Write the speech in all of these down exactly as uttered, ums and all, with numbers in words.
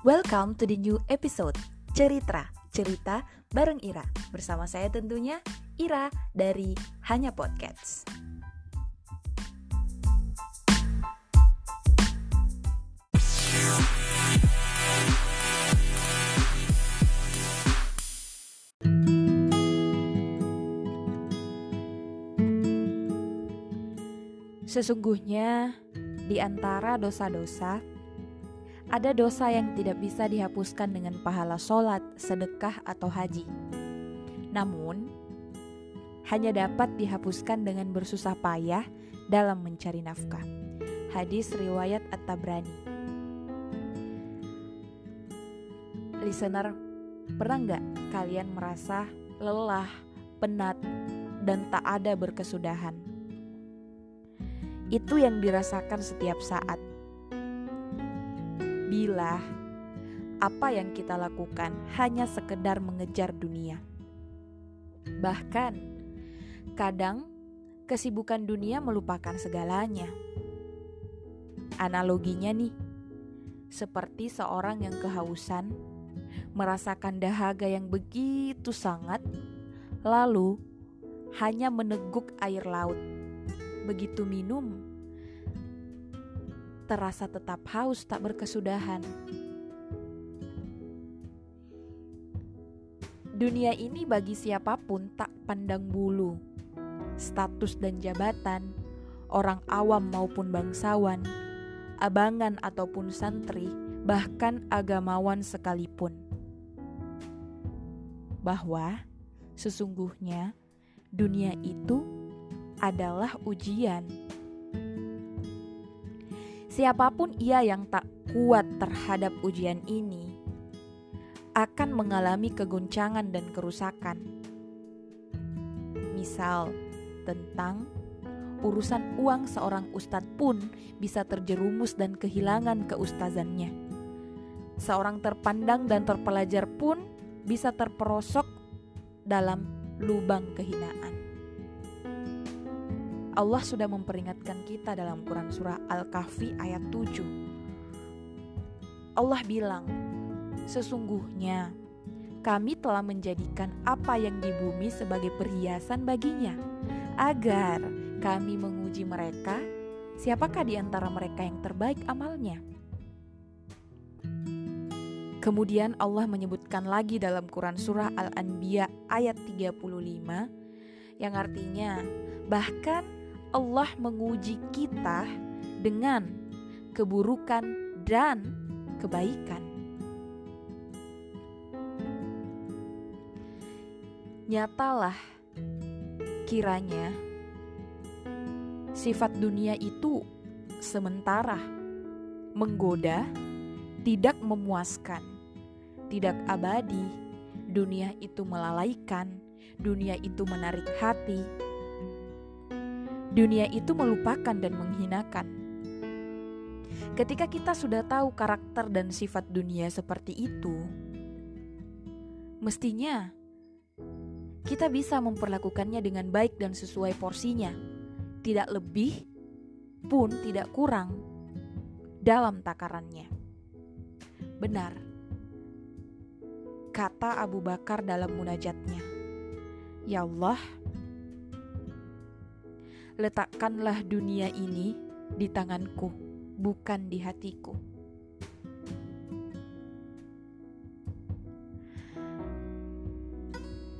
Welcome to the new episode Cerita Cerita bareng Ira. Bersama saya tentunya Ira dari Hanya Podcasts. Sesungguhnya di antara dosa-dosa ada dosa yang tidak bisa dihapuskan dengan pahala sholat, sedekah, atau haji. Namun hanya dapat dihapuskan dengan bersusah payah dalam mencari nafkah. Hadis riwayat At-Tabrani. Listener, pernah nggak kalian merasa lelah, penat, dan tak ada berkesudahan? Itu yang dirasakan setiap saat. Bila apa yang kita lakukan hanya sekedar mengejar dunia. Bahkan, kadang kesibukan dunia melupakan segalanya. Analoginya nih, seperti seorang yang kehausan, merasakan dahaga yang begitu sangat, lalu hanya meneguk air laut. Begitu minum, terasa tetap haus tak berkesudahan. Dunia ini bagi siapapun tak pandang bulu, status dan jabatan, orang awam maupun bangsawan, abangan ataupun santri, bahkan agamawan sekalipun. Bahwa sesungguhnya dunia itu adalah ujian. Siapapun ia yang tak kuat terhadap ujian ini akan mengalami kegoncangan dan kerusakan. Misal, tentang urusan uang seorang ustadz pun bisa terjerumus dan kehilangan keustazannya. Seorang terpandang dan terpelajar pun bisa terperosok dalam lubang kehinaan. Allah sudah memperingatkan kita dalam Quran surah Al-Kahfi ayat tujuh. Allah bilang, sesungguhnya kami telah menjadikan apa yang di bumi sebagai perhiasan baginya, agar kami menguji mereka, siapakah di antara mereka yang terbaik amalnya. Kemudian Allah menyebutkan lagi dalam Quran surah Al-Anbiya ayat tiga puluh lima, yang artinya bahkan Allah menguji kita dengan keburukan dan kebaikan. Nyatalah kiranya sifat dunia itu sementara, menggoda, tidak memuaskan, tidak abadi. Dunia itu melalaikan, dunia itu menarik hati. Dunia itu melupakan dan menghinakan. Ketika kita sudah tahu karakter dan sifat dunia seperti itu, mestinya kita bisa memperlakukannya dengan baik dan sesuai porsinya, tidak lebih pun tidak kurang dalam takarannya. Benar, kata Abu Bakar dalam munajatnya, "Ya Allah, letakkanlah dunia ini di tanganku, bukan di hatiku."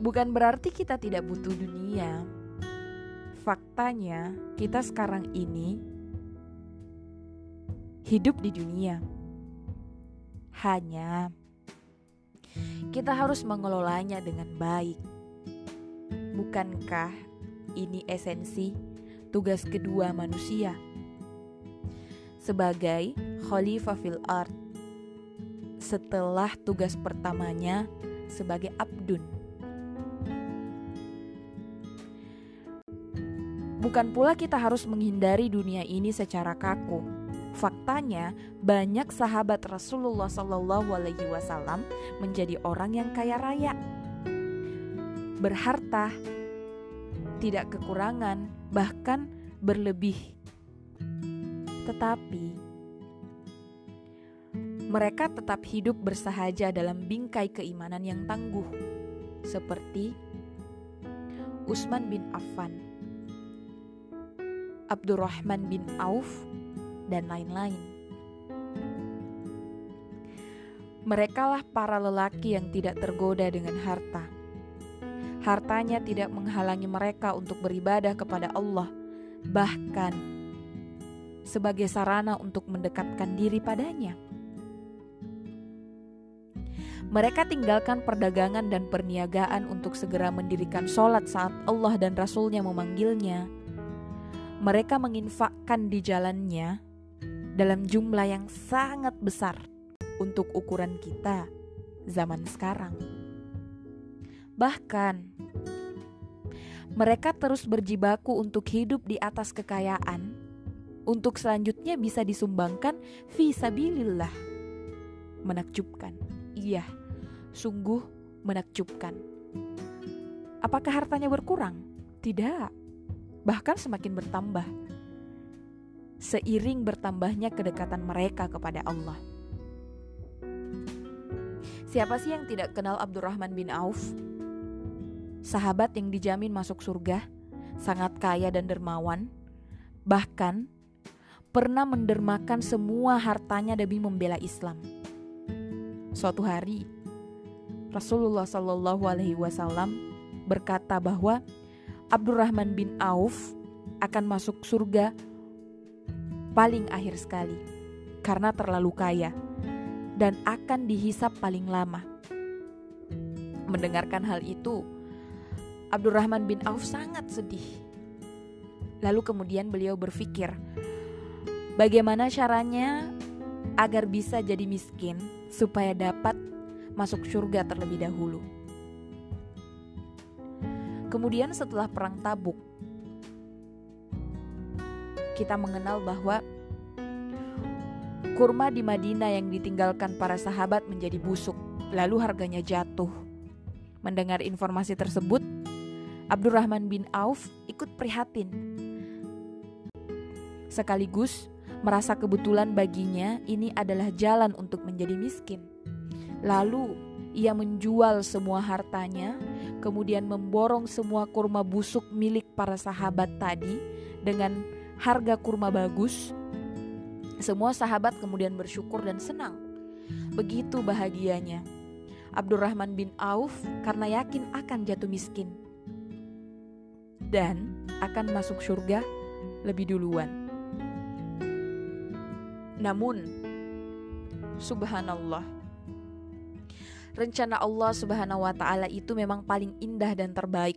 Bukan berarti kita tidak butuh dunia. Faktanya, kita sekarang ini hidup di dunia. Hanya kita harus mengelolanya dengan baik. Bukankah ini esensi tugas kedua manusia sebagai Khalifah fil Ard setelah tugas pertamanya sebagai abdun? Bukan pula kita harus menghindari dunia ini secara kaku. Faktanya, banyak sahabat Rasulullah shallallahu alaihi wasallam menjadi orang yang kaya raya, berharta, tidak kekurangan, bahkan berlebih. Tetapi mereka tetap hidup bersahaja dalam bingkai keimanan yang tangguh, seperti Utsman bin Affan, Abdurrahman bin Auf, dan lain-lain. Merekalah para lelaki yang tidak tergoda dengan harta. Hartanya tidak menghalangi mereka untuk beribadah kepada Allah, bahkan sebagai sarana untuk mendekatkan diri padanya. Mereka tinggalkan perdagangan dan perniagaan untuk segera mendirikan sholat saat Allah dan Rasul-Nya memanggilnya. Mereka menginfakkan di jalannya dalam jumlah yang sangat besar untuk ukuran kita zaman sekarang. Bahkan mereka terus berjibaku untuk hidup di atas kekayaan, untuk selanjutnya bisa disumbangkan fisabilillah. Menakjubkan. Iya, sungguh menakjubkan. Apakah hartanya berkurang? Tidak, bahkan semakin bertambah seiring bertambahnya kedekatan mereka kepada Allah. Siapa sih yang tidak kenal Abdurrahman bin Auf? Sahabat yang dijamin masuk surga, sangat kaya dan dermawan, bahkan pernah mendermakan semua hartanya demi membela Islam. Suatu hari, Rasulullah Shallallahu Alaihi Wasallam berkata bahwa Abdurrahman bin Auf akan masuk surga paling akhir sekali karena terlalu kaya, dan akan dihisap paling lama. Mendengarkan hal itu, Abdurrahman bin Auf sangat sedih. Lalu kemudian beliau berpikir, bagaimana caranya agar bisa jadi miskin supaya dapat masuk surga terlebih dahulu. Kemudian setelah perang Tabuk, kita mengenal bahwa kurma di Madinah yang ditinggalkan para sahabat menjadi busuk, lalu harganya jatuh. Mendengar informasi tersebut, Abdurrahman bin Auf ikut prihatin. Sekaligus merasa kebetulan baginya ini adalah jalan untuk menjadi miskin. Lalu ia menjual semua hartanya, kemudian memborong semua kurma busuk milik para sahabat tadi dengan harga kurma bagus. Semua sahabat kemudian bersyukur dan senang. Begitu bahagianya Abdurrahman bin Auf karena yakin akan jatuh miskin dan akan masuk surga lebih duluan. Namun, subhanallah, rencana Allah Subhanahu wa ta'ala itu memang paling indah dan terbaik.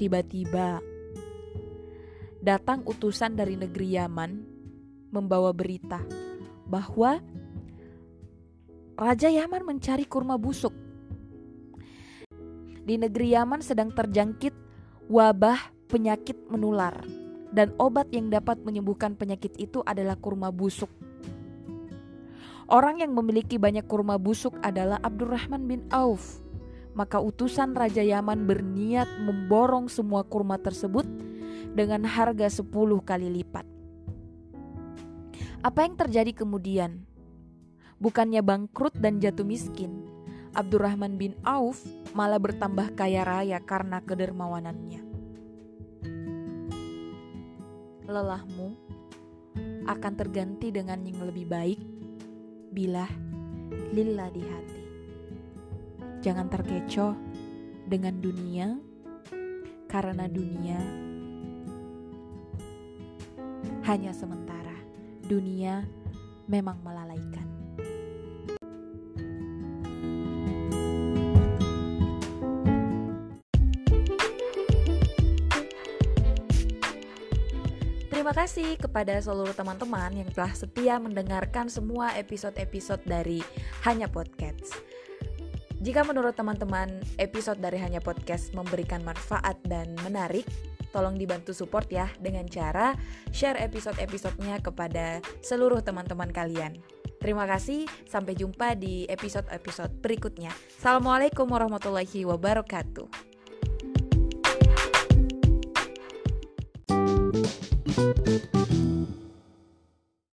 Tiba-tiba datang utusan dari negeri Yaman membawa berita bahwa Raja Yaman mencari kurma busuk. Di negeri Yaman sedang terjangkit wabah penyakit menular, dan obat yang dapat menyembuhkan penyakit itu adalah kurma busuk. Orang yang memiliki banyak kurma busuk adalah Abdurrahman bin Auf. Maka utusan Raja Yaman berniat memborong semua kurma tersebut dengan harga sepuluh kali lipat. Apa yang terjadi kemudian? Bukannya bangkrut dan jatuh miskin, Abdurrahman bin Auf malah bertambah kaya raya karena kedermawanannya. Lelahmu akan terganti dengan yang lebih baik bila lillah di hati. Jangan terkecoh dengan dunia, karena dunia hanya sementara. Dunia memang melalaikan. Terima kasih kepada seluruh teman-teman yang telah setia mendengarkan semua episode-episode dari Hanya Podcasts. Jika menurut teman-teman episode dari Hanya Podcasts memberikan manfaat dan menarik, tolong dibantu support ya dengan cara share episode-episodenya kepada seluruh teman-teman kalian. Terima kasih, sampai jumpa di episode-episode berikutnya. Assalamualaikum warahmatullahi wabarakatuh.